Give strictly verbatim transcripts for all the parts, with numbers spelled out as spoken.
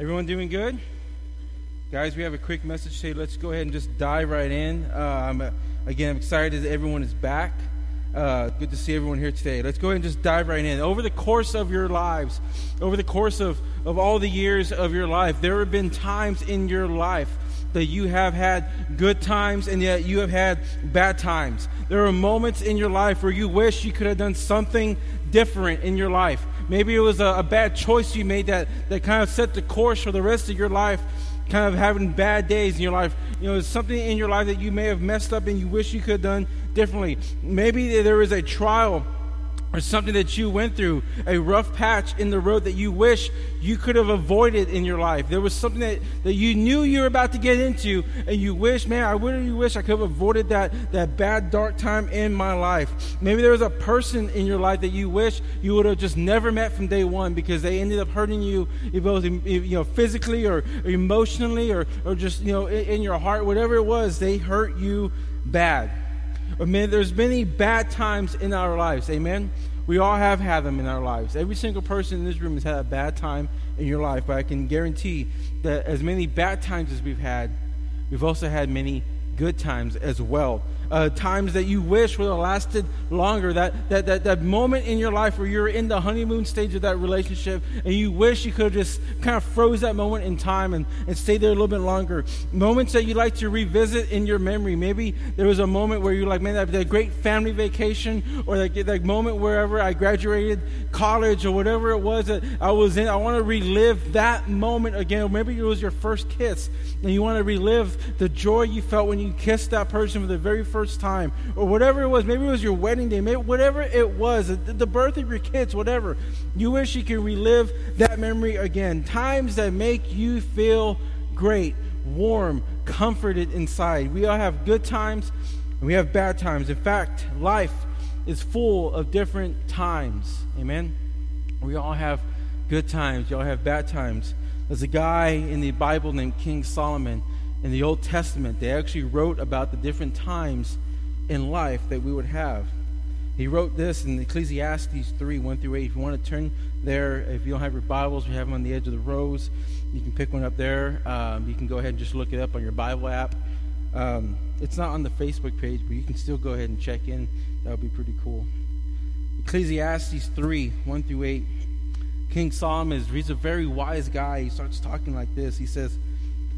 Everyone doing good? Guys, we have a quick message today. Let's go ahead and just dive right in. Uh, I'm, uh, again, I'm excited that everyone is back. Uh, good to see everyone here today. Let's go ahead and just dive right in. Over the course of your lives, over the course of, of all the years of your life, there have been times in your life that you have had good times and yet you have had bad times. There are moments in your life where you wish you could have done something different in your life. Maybe it was a, a bad choice you made that, that kind of set the course for the rest of your life, kind of having bad days in your life. You know, it's something in your life that you may have messed up and you wish you could have done differently. Maybe there was a trial or something that you went through, a rough patch in the road that you wish you could have avoided in your life. There was something that, that you knew you were about to get into, and you wish, man, I really wish I could have avoided that, that bad, dark time in my life. Maybe there was a person in your life that you wish you would have just never met from day one because they ended up hurting you, both, you know, physically or emotionally or, or just, you know, in, in your heart. Whatever it was, they hurt you bad. I mean, there's many bad times in our lives, amen? We all have had them in our lives. Every single person in this room has had a bad time in your life, but I can guarantee that as many bad times as we've had, we've also had many good times as well. Uh, times that you wish would have lasted longer, that, that that that moment in your life where you're in the honeymoon stage of that relationship and you wish you could have just kind of froze that moment in time and, and stayed there a little bit longer. Moments that you like to revisit in your memory. Maybe there was a moment where you're like, man, that, that great family vacation, or that, that moment wherever I graduated college, or whatever it was that I was in. I want to relive that moment again. Or maybe it was your first kiss and you want to relive the joy you felt when you kissed that person for the very first time, or whatever it was. Maybe it was your wedding day, maybe whatever it was, the birth of your kids, whatever. You wish you could relive that memory again. Times that make you feel great, warm, comforted inside. We all have good times and we have bad times. In fact, life is full of different times. Amen? We all have good times. You all have bad times. There's a guy in the Bible named King Solomon. In the Old Testament, they actually wrote about the different times in life that we would have. He wrote this in Ecclesiastes three, one through eight. If you want to turn there, if you don't have your Bibles, we have them on the edge of the rows. You can pick one up there. Um, you can go ahead and just look it up on your Bible app. Um, it's not on the Facebook page, but you can still go ahead and check in. That would be pretty cool. Ecclesiastes three, one through eight. King Solomon, is, he's a very wise guy. He starts talking like this. He says,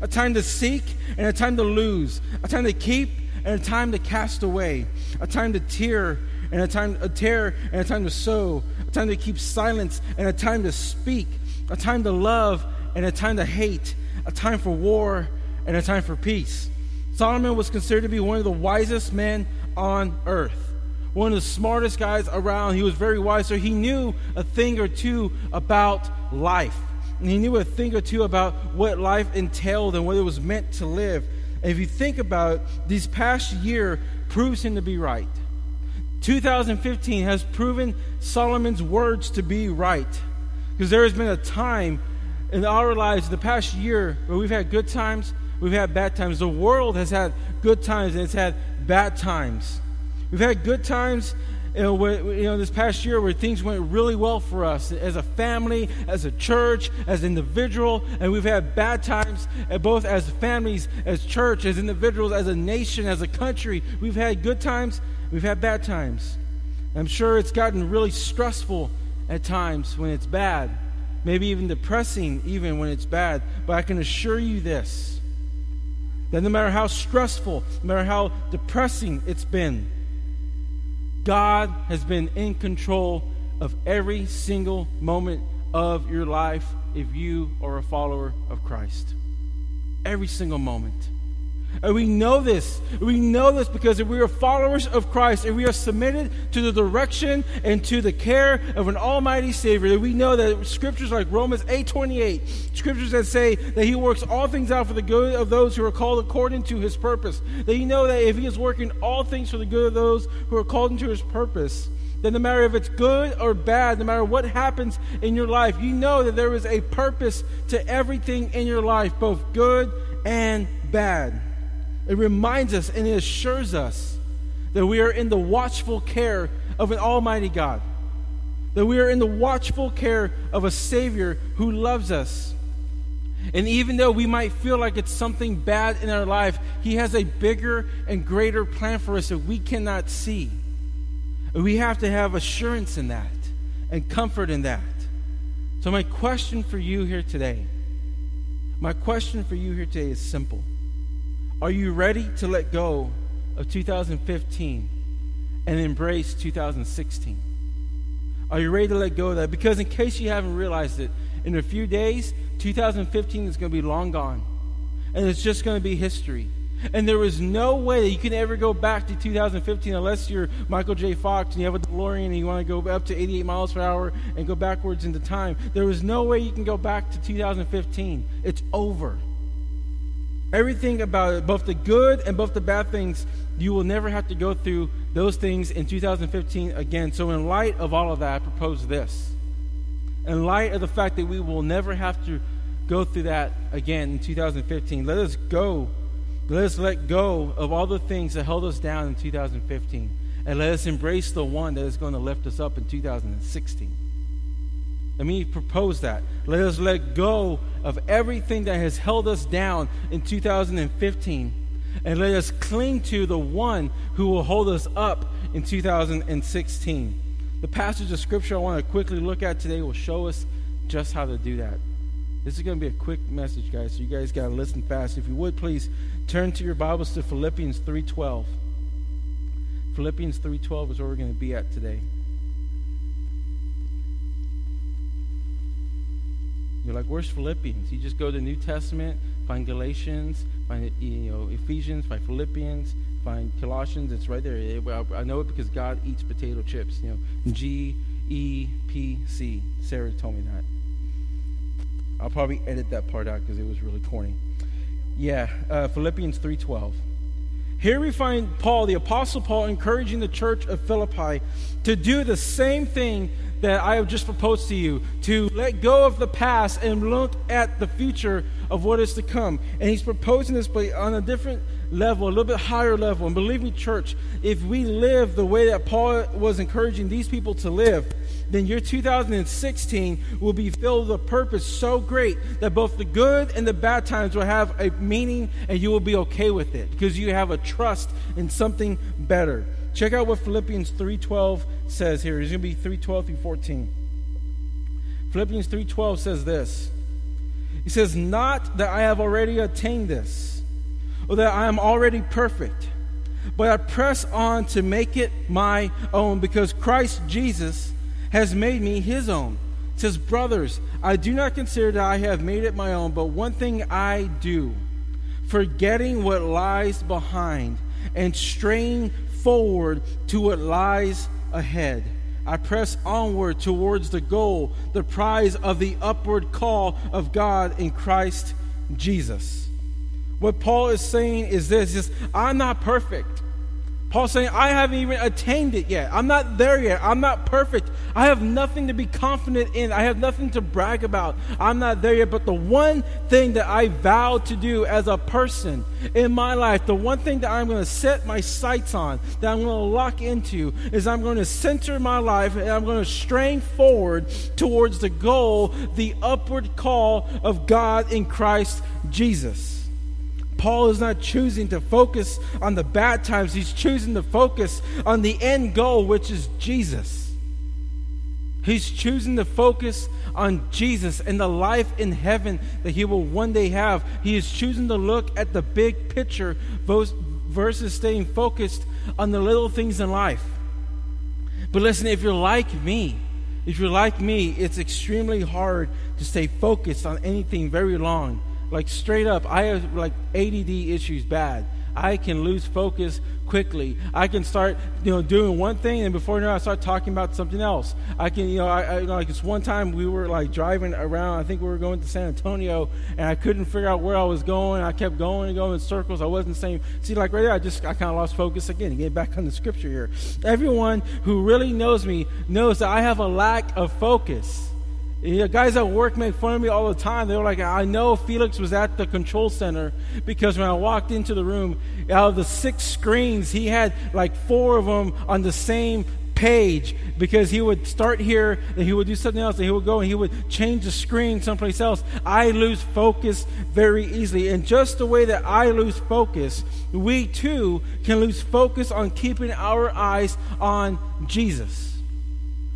A time to seek and a time to lose. A time to keep and a time to cast away. A time to tear and a time to tear and a time to sow. A time to keep silence and a time to speak. A time to love and a time to hate. A time for war and a time for peace." Solomon was considered to be one of the wisest men on earth. One of the smartest guys around. He was very wise, so he knew a thing or two about life. And he knew a thing or two about what life entailed and what it was meant to live. And if you think about it, this past year proves him to be right. two thousand fifteen has proven Solomon's words to be right. Because there has been a time in our lives, the past year, where we've had good times, we've had bad times. The world has had good times and it's had bad times. We've had good times, you know, where, you know, this past year where things went really well for us as a family, as a church, as an individual, and we've had bad times both as families, as church, as individuals, as a nation, as a country. We've had good times, we've had bad times. I'm sure it's gotten really stressful at times when it's bad, maybe even depressing even when it's bad, but I can assure you this, that no matter how stressful, no matter how depressing it's been, God has been in control of every single moment of your life if you are a follower of Christ. Every single moment. And we know this. We know this because if we are followers of Christ and we are submitted to the direction and to the care of an almighty Savior, that we know that scriptures like Romans eight twenty-eight, scriptures that say that he works all things out for the good of those who are called according to his purpose, that you know that if he is working all things for the good of those who are called into his purpose, that no matter if it's good or bad, no matter what happens in your life, you know that there is a purpose to everything in your life, both good and bad. It reminds us and it assures us that we are in the watchful care of an almighty God, that we are in the watchful care of a Savior who loves us. And even though we might feel like it's something bad in our life, he has a bigger and greater plan for us that we cannot see. And we have to have assurance in that and comfort in that. So my question for you here today, my question for you here today is simple. Are you ready to let go of two thousand fifteen and embrace two thousand sixteen? Are you ready to let go of that? Because in case you haven't realized it, in a few days, two thousand fifteen is going to be long gone. And it's just going to be history. And there is no way that you can ever go back to two thousand fifteen unless you're Michael J. Fox and you have a DeLorean and you want to go up to eighty-eight miles per hour and go backwards into time. There is no way you can go back to two thousand fifteen. It's over. Everything about it, both the good and both the bad things, you will never have to go through those things in two thousand fifteen again. So in light of all of that, I propose this. In light of the fact that we will never have to go through that again in two thousand fifteen, let us go, let us let go of all the things that held us down in two thousand fifteen, and let us embrace the one that is going to lift us up in two thousand sixteen. Let me propose that. Let us let go of everything that has held us down in two thousand fifteen, and let us cling to the one who will hold us up in two thousand sixteen. The passage of scripture I want to quickly look at today will show us just how to do that. This is going to be a quick message, guys, so you guys got to listen fast. If you would, please turn to your Bibles to Philippians three twelve. Philippians three twelve is where we're going to be at today. You're like, where's Philippians? You just go to the New Testament, find Galatians, find you know Ephesians, find Philippians, find Colossians. It's right there. I know it because God eats potato chips. You know, G E P C. Sarah told me that. I'll probably edit that part out because it was really corny. Yeah, uh, Philippians three twelve. Here we find Paul, the Apostle Paul, encouraging the church of Philippi to do the same thing that I have just proposed to you, to let go of the past and look at the future of what is to come. And he's proposing this, but on a different level, a little bit higher level. And believe me, church, if we live the way that Paul was encouraging these people to live, then your two thousand sixteen will be filled with a purpose so great that both the good and the bad times will have a meaning, and you will be okay with it because you have a trust in something better. Check out what Philippians three twelve says here. It's going to be three twelve through fourteen. Philippians three twelve says this. He says, "Not that I have already attained this, or that I am already perfect, but I press on to make it my own, because Christ Jesus has made me his own." It says, "Brothers, I do not consider that I have made it my own, but one thing I do, forgetting what lies behind and straining forward to what lies ahead. I press onward towards the goal, the prize of the upward call of God in Christ Jesus." What Paul is saying is this, is I'm not perfect. Paul's saying, I haven't even attained it yet. I'm not there yet. I'm not perfect. I have nothing to be confident in. I have nothing to brag about. I'm not there yet. But the one thing that I vow to do as a person in my life, the one thing that I'm going to set my sights on, that I'm going to lock into, is I'm going to center my life and I'm going to strain forward towards the goal, the upward call of God in Christ Jesus. Paul is not choosing to focus on the bad times. He's choosing to focus on the end goal, which is Jesus. He's choosing to focus on Jesus and the life in heaven that he will one day have. He is choosing to look at the big picture versus staying focused on the little things in life. But listen, if you're like me, if you're like me, it's extremely hard to stay focused on anything very long. Like straight up, I have like A D D issues bad. I can lose focus quickly. I can start, you know, doing one thing, and before you know, I start talking about something else. I can, you know, I, I like it's one time we were like driving around. I think we were going to San Antonio, and I couldn't figure out where I was going. I kept going and going in circles. I wasn't saying, see, like right there, I just I kind of lost focus again. And get back on the scripture here. Everyone who really knows me knows that I have a lack of focus. You know, guys at work make fun of me all the time. They were like, I know Felix was at the control center because when I walked into the room, out of the six screens, he had like four of them on the same page because he would start here and he would do something else and he would go and he would change the screen someplace else. I lose focus very easily. And just the way that I lose focus, we too can lose focus on keeping our eyes on Jesus.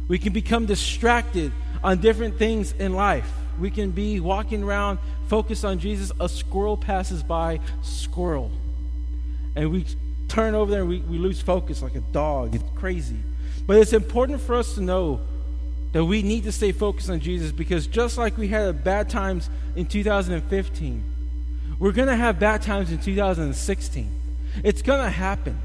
We can become distracted on different things in life. We can be walking around, focused on Jesus. A squirrel passes by, squirrel. And we turn over there and we, we lose focus like a dog. It's crazy. But it's important for us to know that we need to stay focused on Jesus, because just like we had bad times in two thousand fifteen, we're going to have bad times in two thousand sixteen. It's going to happen.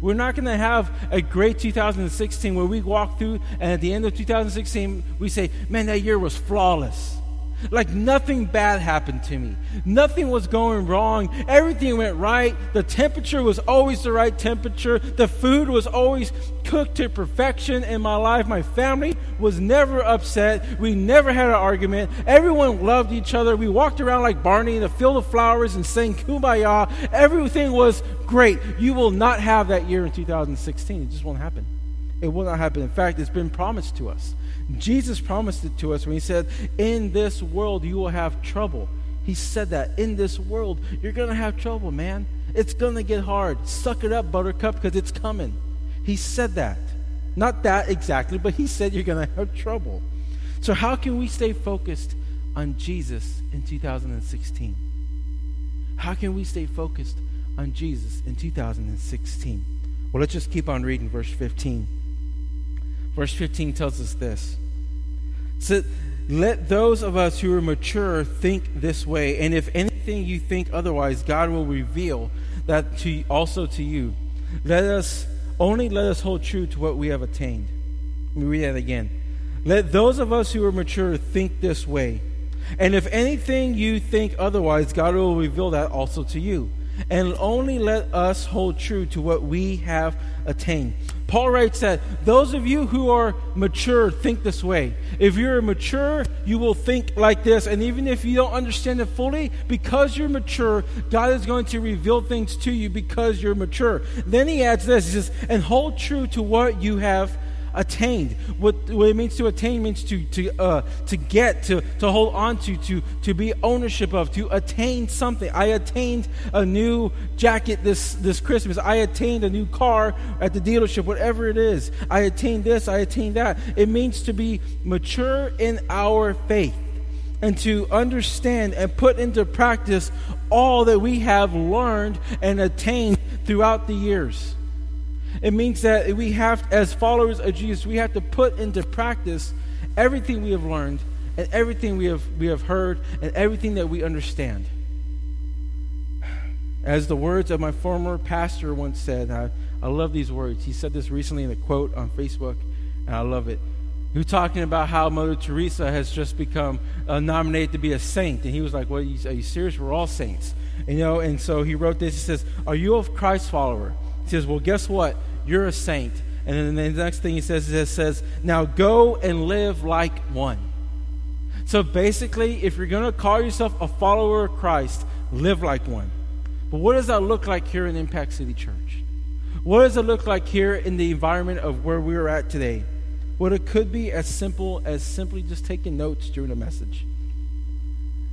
We're not going to have a great two thousand sixteen where we walk through and at the end of two thousand sixteen we say, man, that year was flawless. Like nothing bad happened to me. Nothing was going wrong. Everything went right. The temperature was always the right temperature. The food was always cooked to perfection in my life. My family was never upset. We never had an argument. Everyone loved each other. We walked around like Barney in the field of flowers and sang Kumbaya. Everything was great. You will not have that year in two thousand sixteen. It just won't happen. It will not happen. In fact, it's been promised to us. Jesus promised it to us when he said, in this world you will have trouble. He said that. In this world, you're going to have trouble, man. It's going to get hard. Suck it up, buttercup, because it's coming. He said that. Not that exactly, but he said you're going to have trouble. So how can we stay focused on Jesus in two thousand sixteen? How can we stay focused on Jesus in two thousand sixteen? Well, let's just keep on reading verse fifteen. Verse fifteen tells us this. So, let those of us who are mature think this way, and if anything you think otherwise, God will reveal that to also to you. Let us only let us hold true to what we have attained. Let me read that again. Let those of us who are mature think this way, and if anything you think otherwise, God will reveal that also to you. And only let us hold true to what we have attained. Paul writes that those of you who are mature think this way. If you're mature, you will think like this. And even if you don't understand it fully, because you're mature, God is going to reveal things to you because you're mature. Then he adds this, he says, and hold true to what you have attained. What, what it means to attain means to to uh, to get, to to hold on to, to to be ownership of, to attain something. I attained a new jacket this this Christmas. I attained a new car at the dealership, whatever it is. I attained this, I attained that. It means to be mature in our faith and to understand and put into practice all that we have learned and attained throughout the years. It means that we have, as followers of Jesus, we have to put into practice everything we have learned and everything we have we have heard and everything that we understand. As the words of my former pastor once said, I, I love these words. He said this recently in a quote on Facebook, and I love it. He was talking about how Mother Teresa has just become uh, nominated to be a saint. And he was like, well, are you, are you serious? We're all saints. You know. And so he wrote this. He says, are you a Christ follower? He says, well, guess what? You're a saint. And then the next thing he says is, says, now go and live like one. So basically, if you're going to call yourself a follower of Christ, live like one. But what does that look like here in Impact City Church? What does it look like here in the environment of where we're at today? Well, it could be as simple as simply just taking notes during a message.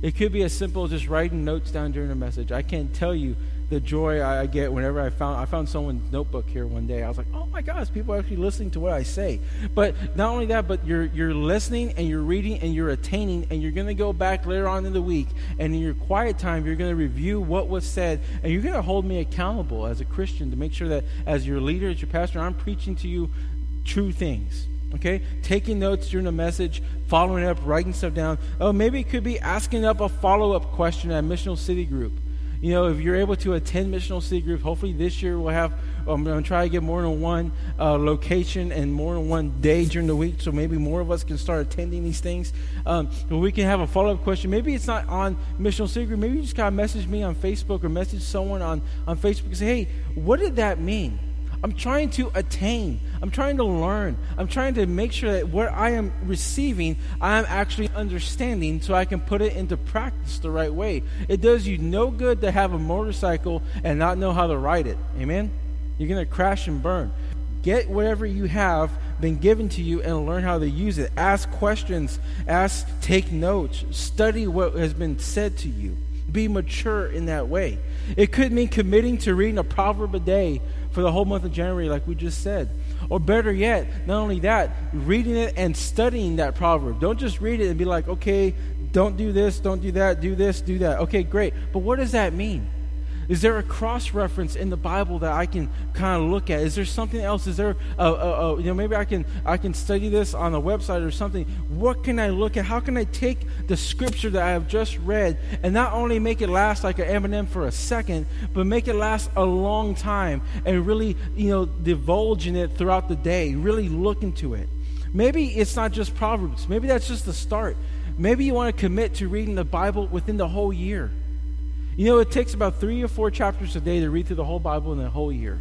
It could be as simple as just writing notes down during a message. I can't tell you the joy I get whenever I found I found someone's notebook here one day. I was like, oh my gosh, people are actually listening to what I say. But not only that, but you're you're listening and you're reading and you're attaining, and you're going to go back later on in the week, and in your quiet time, you're going to review what was said, and you're going to hold me accountable as a Christian to make sure that as your leader, as your pastor, I'm preaching to you true things. Okay? Taking notes during a message, following up, writing stuff down. Oh, maybe it could be asking up a follow-up question at Missional City Group. You know, if you're able to attend Missional City Group, hopefully this year we'll have, I'm going to try to get more than one uh, location and more than one day during the week, so maybe more of us can start attending these things. Um, we can have a follow-up question. Maybe it's not on Missional City Group. Maybe you just got to message me on Facebook or message someone on, on Facebook and say, hey, what did that mean? I'm trying to attain. I'm trying to learn. I'm trying to make sure that what I am receiving, I am actually understanding so I can put it into practice the right way. It does you no good to have a motorcycle and not know how to ride it. Amen? You're going to crash and burn. Get whatever you have been given to you and learn how to use it. Ask questions. Ask, take notes. Study what has been said to you. Be mature in that way. It could mean committing to reading a proverb a day for the whole month of January, like we just said. Or better yet, not only that, reading it and studying that proverb. Don't just read it and be like, okay, don't do this, don't do that, do this, do that. Okay, great. But what does that mean? Is there a cross-reference in the Bible that I can kind of look at? Is there something else? Is there, a, a, a, you know, maybe I can I can study this on a website or something. What can I look at? How can I take the scripture that I have just read and not only make it last like an M and M for a second, but make it last a long time and really, you know, divulge in it throughout the day, really look into it. Maybe it's not just Proverbs. Maybe that's just the start. Maybe you want to commit to reading the Bible within the whole year. You know, it takes about three or four chapters a day to read through the whole Bible in a whole year.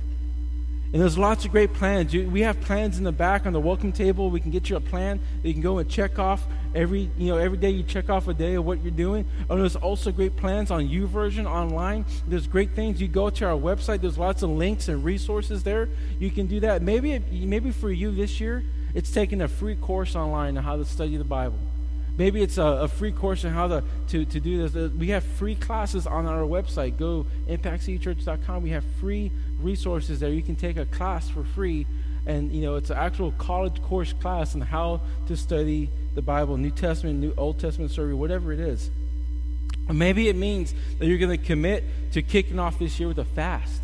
And there's lots of great plans. We have plans in the back on the welcome table. We can get you a plan that you can go and check off every, you know, every day you check off a day of what you're doing. And there's also great plans on YouVersion online. There's great things. You go to our website. There's lots of links and resources there. You can do that. Maybe, maybe for you this year, it's taking a free course online on how to study the Bible. Maybe it's a, a free course on how to, to, to do this. We have free classes on our website. Go impact city church dot com. We have free resources there. You can take a class for free. And, you know, it's an actual college course class on how to study the Bible, New Testament, New Old Testament survey, whatever it is. Or maybe it means that you're going to commit to kicking off this year with a fast.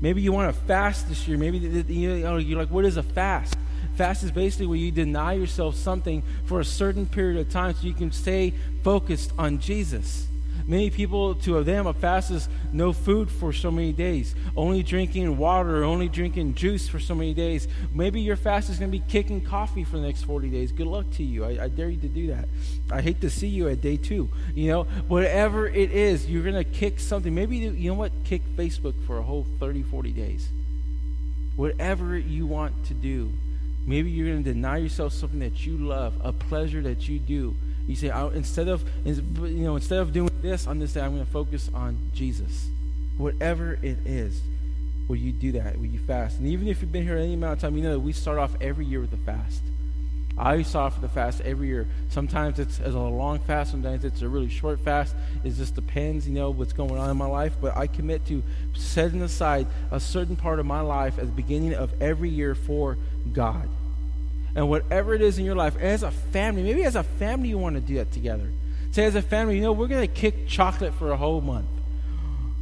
Maybe you want to fast this year. Maybe you know, you're like, what is a fast? Fast is basically where you deny yourself something for a certain period of time so you can stay focused on Jesus. Many people, to them, a fast is no food for so many days, only drinking water, only drinking juice for so many days. Maybe your fast is going to be kicking coffee for the next forty days. Good luck to you. I, I dare you to do that. I hate to see you at day two. You know, whatever it is, you're going to kick something. Maybe, you, you know what, kick Facebook for a whole thirty, forty days. Whatever you want to do. Maybe you're going to deny yourself something that you love, a pleasure that you do. You say, I, instead of you know, instead of doing this on this day, I'm going to focus on Jesus. Whatever it is, will you do that? Will you fast? And even if you've been here any amount of time, you know that we start off every year with a fast. I start off with a fast every year. Sometimes it's as a long fast. Sometimes it's a really short fast. It just depends, you know, what's going on in my life. But I commit to setting aside a certain part of my life at the beginning of every year for God. And whatever it is in your life, as a family, maybe as a family you want to do that together. Say as a family, you know, we're going to kick chocolate for a whole month.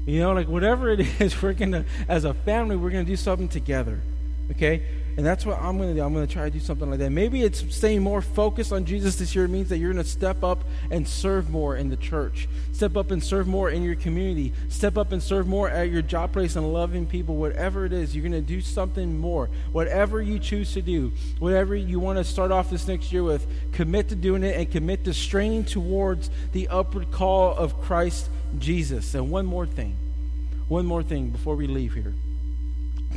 You know, like whatever it is, we're going to, as a family, we're going to do something together. Okay? And that's what I'm going to do. I'm going to try to do something like that. Maybe it's staying more focused on Jesus this year. It means that you're going to step up and serve more in the church. Step up and serve more in your community. Step up and serve more at your job place and loving people. Whatever it is, you're going to do something more. Whatever you choose to do, whatever you want to start off this next year with, commit to doing it and commit to straining towards the upward call of Christ Jesus. And one more thing. One more thing before we leave here.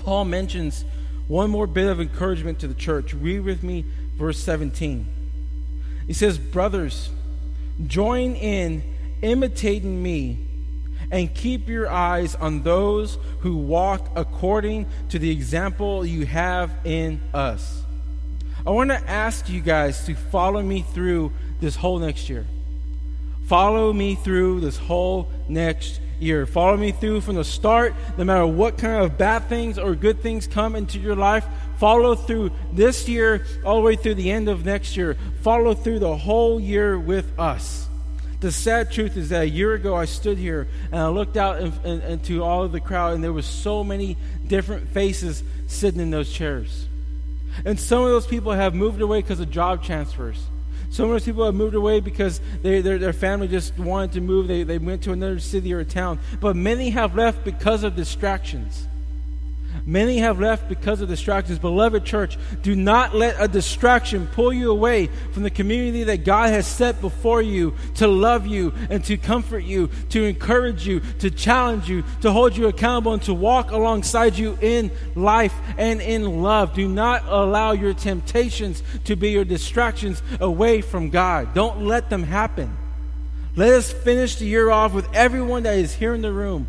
Paul mentions one more bit of encouragement to the church. Read with me verse seventeen. He says, brothers, join in imitating me and keep your eyes on those who walk according to the example you have in us. I want to ask you guys to follow me through this whole next year. Follow me through this whole next year. year. Follow me through from the start, no matter what kind of bad things or good things come into your life. Follow through this year, all the way through the end of next year. Follow through the whole year with us. The sad truth is that a year ago I stood here and I looked out in, in, into all of the crowd and there were so many different faces sitting in those chairs. And some of those people have moved away because of job transfers. Some of those people have moved away because they, their, their family just wanted to move. They, they went to another city or town. But many have left because of distractions. Many have left because of distractions. Beloved church, do not let a distraction pull you away from the community that God has set before you to love you and to comfort you, to encourage you, to challenge you, to hold you accountable, and to walk alongside you in life and in love. Do not allow your temptations to be your distractions away from God. Don't let them happen. Let us finish the year off with everyone that is here in the room.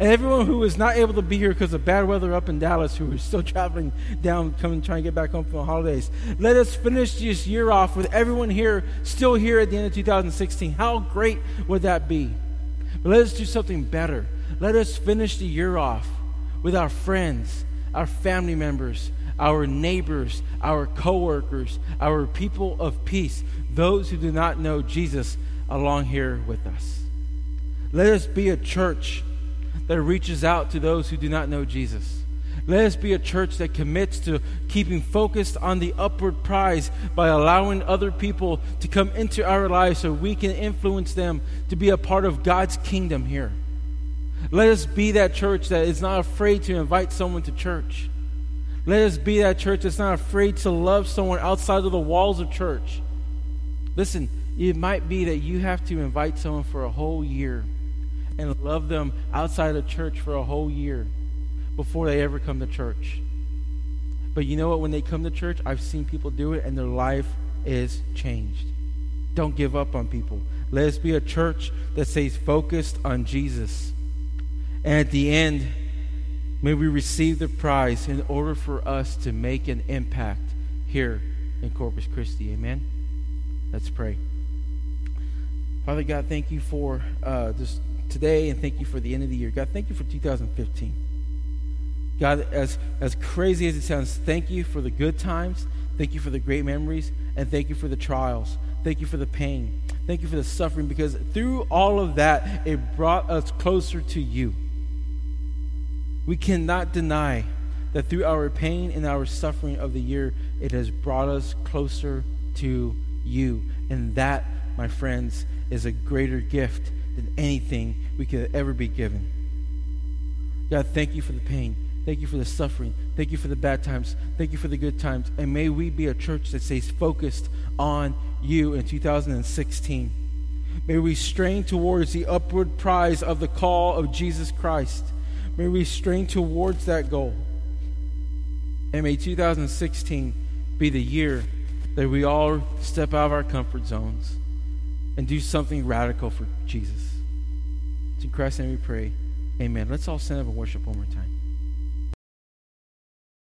And everyone who is not able to be here because of bad weather up in Dallas, who are still traveling down, coming, trying to get back home from the holidays. Let us finish this year off with everyone here, still here at the end of two thousand sixteen. How great would that be? But let us do something better. Let us finish the year off with our friends, our family members, our neighbors, our coworkers, our people of peace, those who do not know Jesus along here with us. Let us be a church that reaches out to those who do not know Jesus. Let us be a church that commits to keeping focused on the upward prize by allowing other people to come into our lives so we can influence them to be a part of God's kingdom here. Let us be that church that is not afraid to invite someone to church. Let us be that church that's not afraid to love someone outside of the walls of church. Listen, it might be that you have to invite someone for a whole year and love them outside of church for a whole year before they ever come to church. But you know what? When they come to church, I've seen people do it, and their life is changed. Don't give up on people. Let us be a church that stays focused on Jesus. And at the end, may we receive the prize in order for us to make an impact here in Corpus Christi. Amen? Let's pray. Father God, thank you for uh, this today, and thank you for the end of the year. God, thank you for two thousand fifteen. God, as, as crazy as it sounds, thank you for the good times, thank you for the great memories, and thank you for the trials. Thank you for the pain. Thank you for the suffering, because through all of that, it brought us closer to you. We cannot deny that through our pain and our suffering of the year, it has brought us closer to you. And that, my friends, is a greater gift than anything we could ever be given. God, thank you for the pain. Thank you for the suffering. Thank you for the bad times. Thank you for the good times. And may we be a church that stays focused on you in two thousand sixteen. May we strain towards the upward prize of the call of Jesus Christ. May we strain towards that goal. And may two thousand sixteen be the year that we all step out of our comfort zones and do something radical for Jesus. It's in Christ's name we pray. Amen. Let's all stand up and worship one more time.